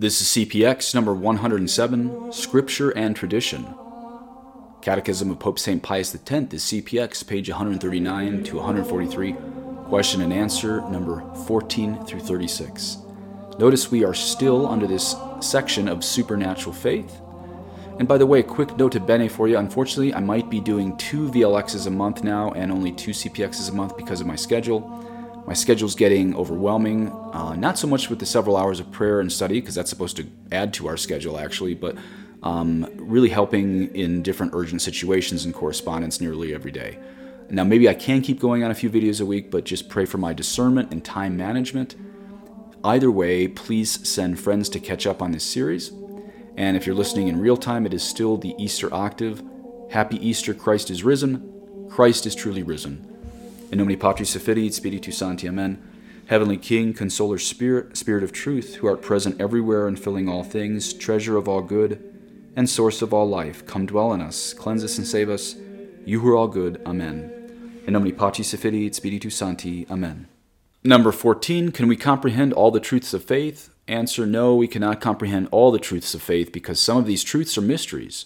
This is CPX number 107, Scripture and Tradition. Catechism of Pope St. Pius X is CPX, page 139 to 143, question and answer number 14 through 36. Notice we are still under this section of supernatural faith. And by the way, quick nota bene for you. Unfortunately, I might be doing 2 VLXs a month now and only 2 CPXs a month because of my schedule. My schedule's getting overwhelming, not so much with the several hours of prayer and study, because that's supposed to add to our schedule actually, but really helping in different urgent situations and correspondence nearly every day. Now maybe I can keep going on a few videos a week, but just pray for my discernment and time management. Either way, please send friends to catch up on this series. And if you're listening in real time, it is still the Easter octave. Happy Easter, Christ is risen, Christ is truly risen. In nomine Patris et Filii et Spiritu Sancti, Amen. Heavenly King, Consoler Spirit, Spirit of Truth, who art present everywhere and filling all things, treasure of all good, and source of all life, come dwell in us, cleanse us and save us, you who are all good, Amen. In nomine Patris et Filii et Spiritu Sancti, Amen. Number 14, can we comprehend all the truths of faith? Answer, no, we cannot comprehend all the truths of faith because some of these truths are mysteries.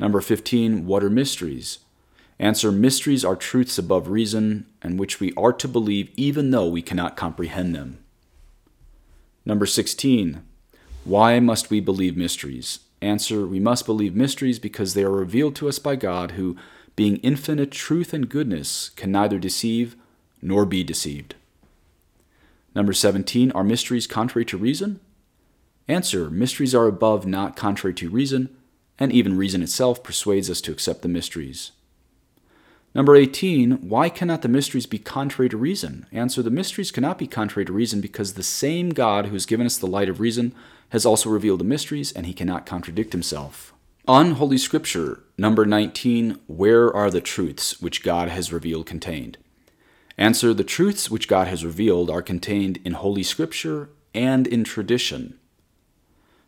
Number 15, what are mysteries? Answer, mysteries are truths above reason, and which we are to believe even though we cannot comprehend them. Number 16, why must we believe mysteries? Answer, we must believe mysteries because they are revealed to us by God, who, being infinite truth and goodness, can neither deceive nor be deceived. Number 17, are mysteries contrary to reason? Answer, mysteries are above, not contrary to reason, and even reason itself persuades us to accept the mysteries. Number 18, why cannot the mysteries be contrary to reason? Answer, the mysteries cannot be contrary to reason because the same God who has given us the light of reason has also revealed the mysteries, and he cannot contradict himself. On Holy Scripture, number 19, where are the truths which God has revealed contained? Answer, the truths which God has revealed are contained in Holy Scripture and in tradition.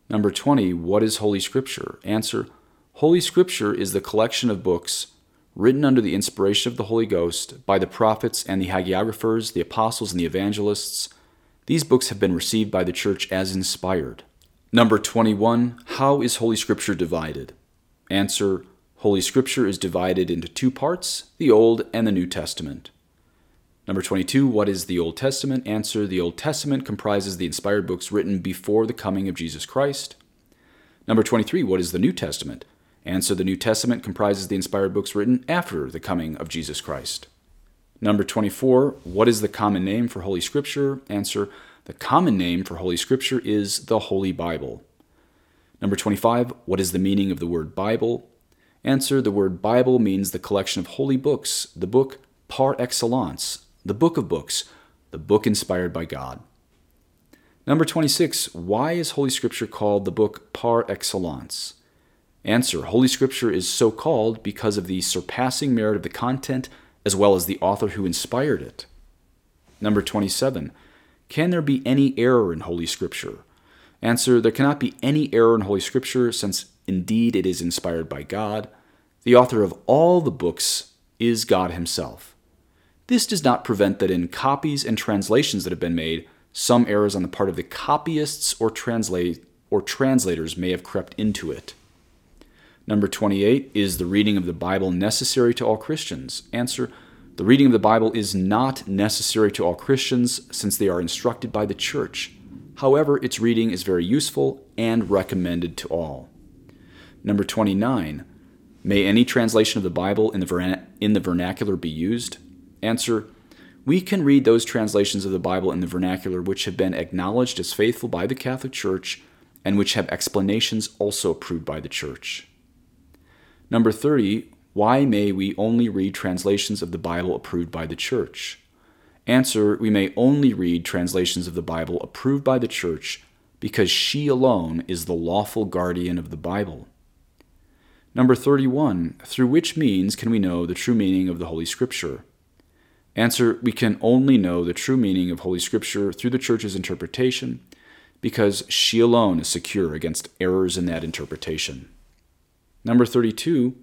Number 20, what is Holy Scripture? Answer, Holy Scripture is the collection of books written under the inspiration of the Holy Ghost by the prophets and the hagiographers, the apostles and the evangelists. These books have been received by the Church as inspired. Number 21, how is Holy Scripture divided? Answer, Holy Scripture is divided into 2 parts, the Old and the New Testament. Number 22, what is the Old Testament? Answer, the Old Testament comprises the inspired books written before the coming of Jesus Christ. Number 23, what is the New Testament? Answer, the New Testament comprises the inspired books written after the coming of Jesus Christ. Number 24, what is the common name for Holy Scripture? Answer, the common name for Holy Scripture is the Holy Bible. Number 25, what is the meaning of the word Bible? Answer, the word Bible means the collection of holy books, the book par excellence, the book of books, the book inspired by God. Number 26, why is Holy Scripture called the book par excellence? Answer, Holy Scripture is so called because of the surpassing merit of the content as well as the author who inspired it. Number 27, can there be any error in Holy Scripture? Answer, there cannot be any error in Holy Scripture since indeed it is inspired by God. The author of all the books is God himself. This does not prevent that in copies and translations that have been made, some errors on the part of the copyists or translators may have crept into it. Number 28, is the reading of the Bible necessary to all Christians? Answer, the reading of the Bible is not necessary to all Christians since they are instructed by the Church. However, its reading is very useful and recommended to all. Number 29, may any translation of the Bible in the vernacular be used? Answer, we can read those translations of the Bible in the vernacular which have been acknowledged as faithful by the Catholic Church and which have explanations also approved by the Church. Number 30, why may we only read translations of the Bible approved by the Church? Answer, we may only read translations of the Bible approved by the Church because she alone is the lawful guardian of the Bible. Number 31, through which means can we know the true meaning of the Holy Scripture? Answer, we can only know the true meaning of Holy Scripture through the Church's interpretation because she alone is secure against errors in that interpretation. Number 32,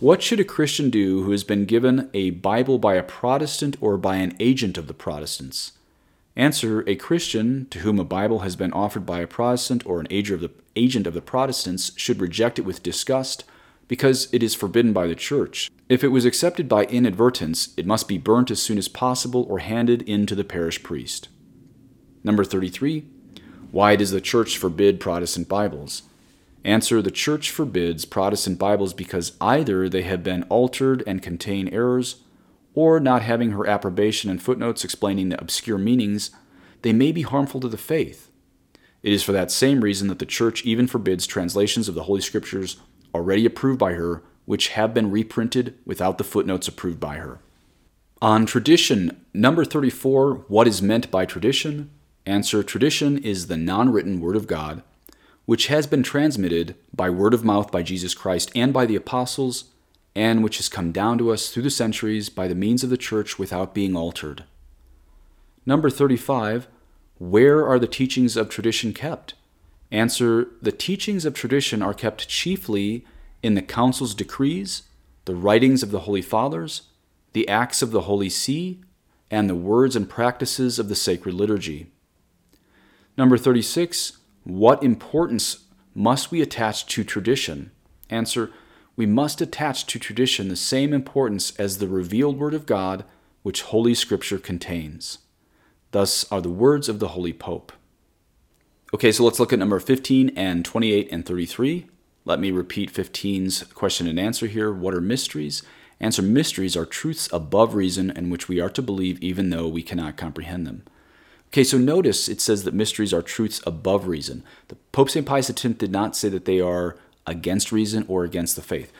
what should a Christian do who has been given a Bible by a Protestant or by an agent of the Protestants? Answer, a Christian to whom a Bible has been offered by a Protestant or an agent of the Protestants should reject it with disgust because it is forbidden by the Church. If it was accepted by inadvertence, it must be burnt as soon as possible or handed in to the parish priest. Number 33. Why does the Church forbid Protestant Bibles? Answer, the Church forbids Protestant Bibles because either they have been altered and contain errors, or not having her approbation and footnotes explaining the obscure meanings, they may be harmful to the faith. It is for that same reason that the Church even forbids translations of the Holy Scriptures already approved by her, which have been reprinted without the footnotes approved by her. On tradition, number 34, what is meant by tradition? Answer, tradition is the non-written Word of God, which has been transmitted by word of mouth by Jesus Christ and by the apostles, and which has come down to us through the centuries by the means of the Church without being altered. Number 35, where are the teachings of tradition kept? Answer, the teachings of tradition are kept chiefly in the Council's decrees, the writings of the Holy Fathers, the Acts of the Holy See, and the words and practices of the Sacred Liturgy. Number 36, what importance must we attach to tradition? Answer, we must attach to tradition the same importance as the revealed Word of God which Holy Scripture contains. Thus are the words of the Holy Pope. Okay, so let's look at number 15 and 28 and 33. Let me repeat 15's question and answer here. What are mysteries? Answer, mysteries are truths above reason and which we are to believe even though we cannot comprehend them. Okay, so notice it says that mysteries are truths above reason. The Pope St. Pius X did not say that they are against reason or against the faith.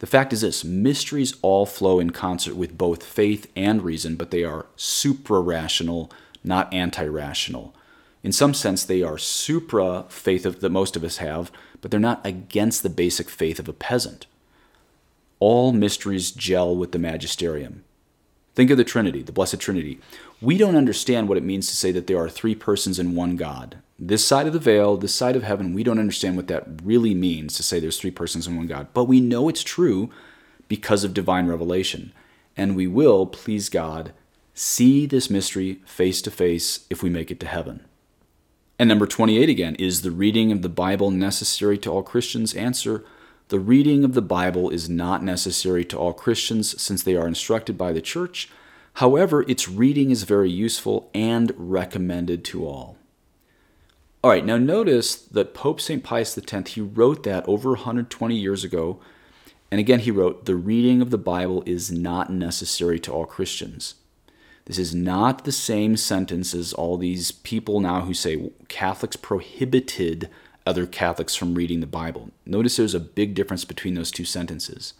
The fact is this, mysteries all flow in concert with both faith and reason, but they are supra-rational, not anti-rational. In some sense, they are supra-faith that most of us have, but they're not against the basic faith of a peasant. All mysteries gel with the magisterium. Think of the Trinity, the Blessed Trinity. We don't understand what it means to say that there are three persons in one God. This side of the veil, this side of heaven, we don't understand what that really means to say there's three persons in one God. But we know it's true because of divine revelation. And we will, please God, see this mystery face to face if we make it to heaven. And number 28 again, is the reading of the Bible necessary to all Christians? Answer, the reading of the Bible is not necessary to all Christians since they are instructed by the Church. However, its reading is very useful and recommended to all. All right, now notice that Pope St. Pius X, he wrote that over 120 years ago. And again, he wrote, the reading of the Bible is not necessary to all Christians. This is not the same sentence as all these people now who say Catholics prohibited other Catholics from reading the Bible. Notice there's a big difference between those two sentences.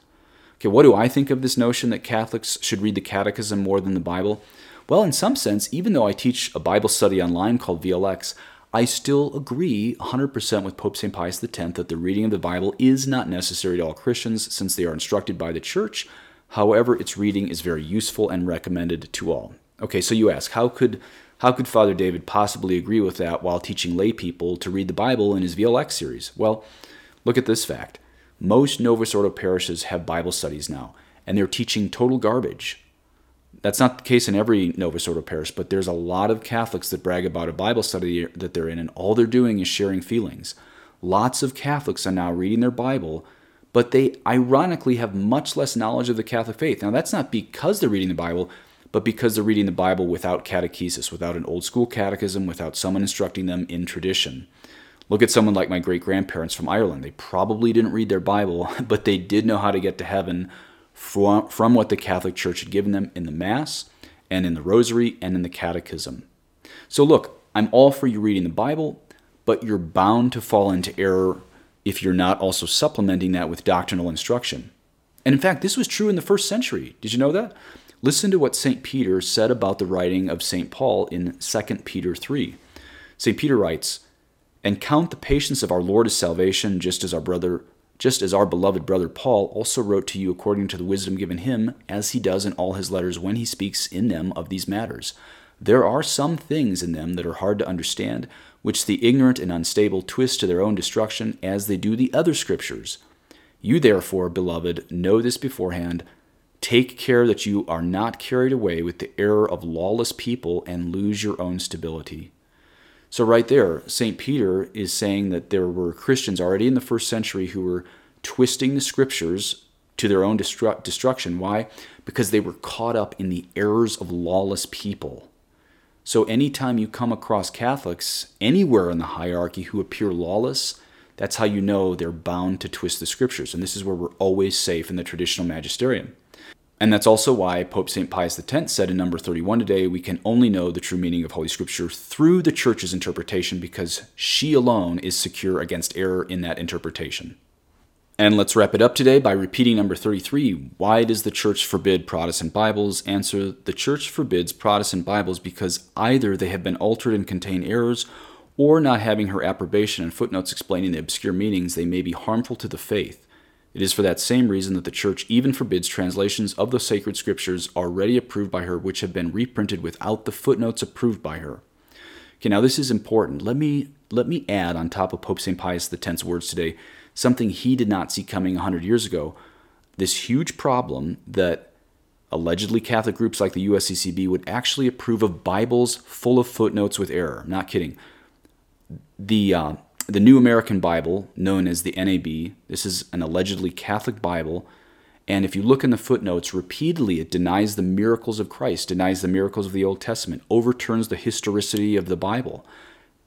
Okay, what do I think of this notion that Catholics should read the Catechism more than the Bible? Well, in some sense, even though I teach a Bible study online called VLX, I still agree 100% with Pope St. Pius X that the reading of the Bible is not necessary to all Christians since they are instructed by the Church. However, its reading is very useful and recommended to all. Okay, so you ask, how could Father David possibly agree with that while teaching lay people to read the Bible in his VLX series? Well, look at this fact. Most Novus Ordo parishes have Bible studies now, and they're teaching total garbage. That's not the case in every Novus Ordo parish, but there's a lot of Catholics that brag about a Bible study that they're in, and all they're doing is sharing feelings. Lots of Catholics are now reading their Bible, but they ironically have much less knowledge of the Catholic faith. Now, that's not because they're reading the Bible, but because they're reading the Bible without catechesis, without an old school catechism, without someone instructing them in tradition. Look at someone like my great-grandparents from Ireland. They probably didn't read their Bible, but they did know how to get to heaven from what the Catholic Church had given them in the Mass and in the Rosary and in the Catechism. So look, I'm all for you reading the Bible, but you're bound to fall into error if you're not also supplementing that with doctrinal instruction. And in fact, this was true in the first century. Did you know that? Listen to what St. Peter said about the writing of St. Paul in 2 Peter 3. St. Peter writes, and count the patience of our Lord as salvation, just as our beloved brother Paul also wrote to you according to the wisdom given him, as he does in all his letters when he speaks in them of these matters. There are some things in them that are hard to understand, which the ignorant and unstable twist to their own destruction, as they do the other Scriptures. You therefore, beloved, know this beforehand, Take care that you are not carried away with the error of lawless people and lose your own stability. So right there, St. Peter is saying that there were Christians already in the first century who were twisting the scriptures to their own destruction. Why? Because they were caught up in the errors of lawless people. So anytime you come across Catholics anywhere in the hierarchy who appear lawless, that's how you know they're bound to twist the scriptures. And this is where we're always safe in the traditional magisterium. And that's also why Pope St. Pius X said in number 31 today, we can only know the true meaning of Holy Scripture through the Church's interpretation because she alone is secure against error in that interpretation. And let's wrap it up today by repeating number 33. Why does the Church forbid Protestant Bibles? Answer, the Church forbids Protestant Bibles because either they have been altered and contain errors, or not having her approbation and footnotes explaining the obscure meanings, they may be harmful to the faith. It is for that same reason that the Church even forbids translations of the sacred scriptures already approved by her, which have been reprinted without the footnotes approved by her. Okay, now this is important. Let me add on top of Pope St. Pius X's words today, something he did not see coming 100 years ago, this huge problem that allegedly Catholic groups like the USCCB would actually approve of Bibles full of footnotes with error. Not kidding. The New American Bible, known as the NAB, this is an allegedly Catholic Bible, and if you look in the footnotes, repeatedly it denies the miracles of Christ, denies the miracles of the Old Testament, overturns the historicity of the Bible.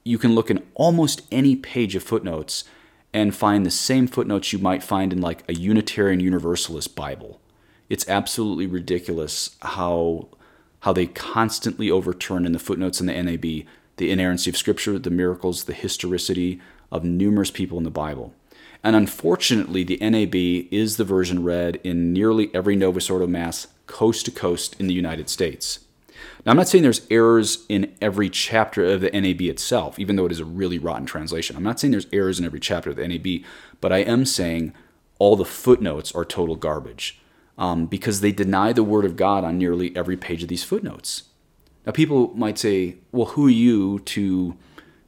You can look in almost any page of footnotes and find the same footnotes you might find in like a Unitarian Universalist Bible. It's absolutely ridiculous how they constantly overturn in the footnotes in the NAB the inerrancy of Scripture, the miracles, the historicity of numerous people in the Bible. And unfortunately, the NAB is the version read in nearly every Novus Ordo Mass coast to coast in the United States. Now, I'm not saying there's errors in every chapter of the NAB itself, even though it is a really rotten translation. I'm not saying there's errors in every chapter of the NAB, but I am saying all the footnotes are total garbage because they deny the Word of God on nearly every page of these footnotes. Now, people might say, well, who are you to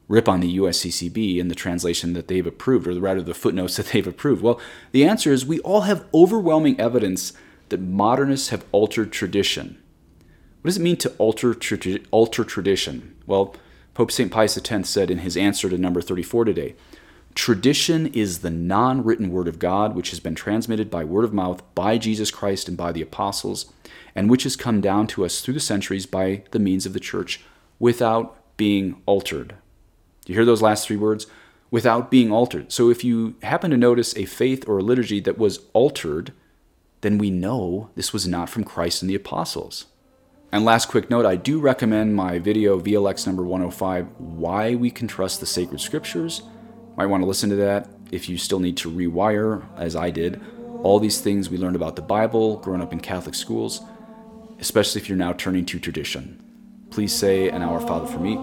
rip on the USCCB and the translation that they've approved, or rather the footnotes that they've approved? Well, the answer is we all have overwhelming evidence that modernists have altered tradition. What does it mean to alter tradition? Well, Pope St. Pius X said in his answer to number 34 today, tradition is the non-written word of God, which has been transmitted by word of mouth by Jesus Christ and by the apostles, and which has come down to us through the centuries by the means of the Church without being altered. Do you hear those last three words? Without being altered. So if you happen to notice a faith or a liturgy that was altered, then we know this was not from Christ and the apostles. And last quick note, I do recommend my video VLX number 105, Why We Can Trust the Sacred Scriptures. Might want to listen to that if you still need to rewire, as I did, all these things we learned about the Bible growing up in Catholic schools, especially if you're now turning to tradition. Please say an Our Father for me.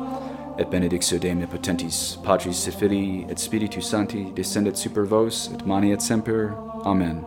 Et benedictio Dei omnipotentis, Patris et Filii, et Spiritus Sancti, descendet super vos, et mani et semper. Amen.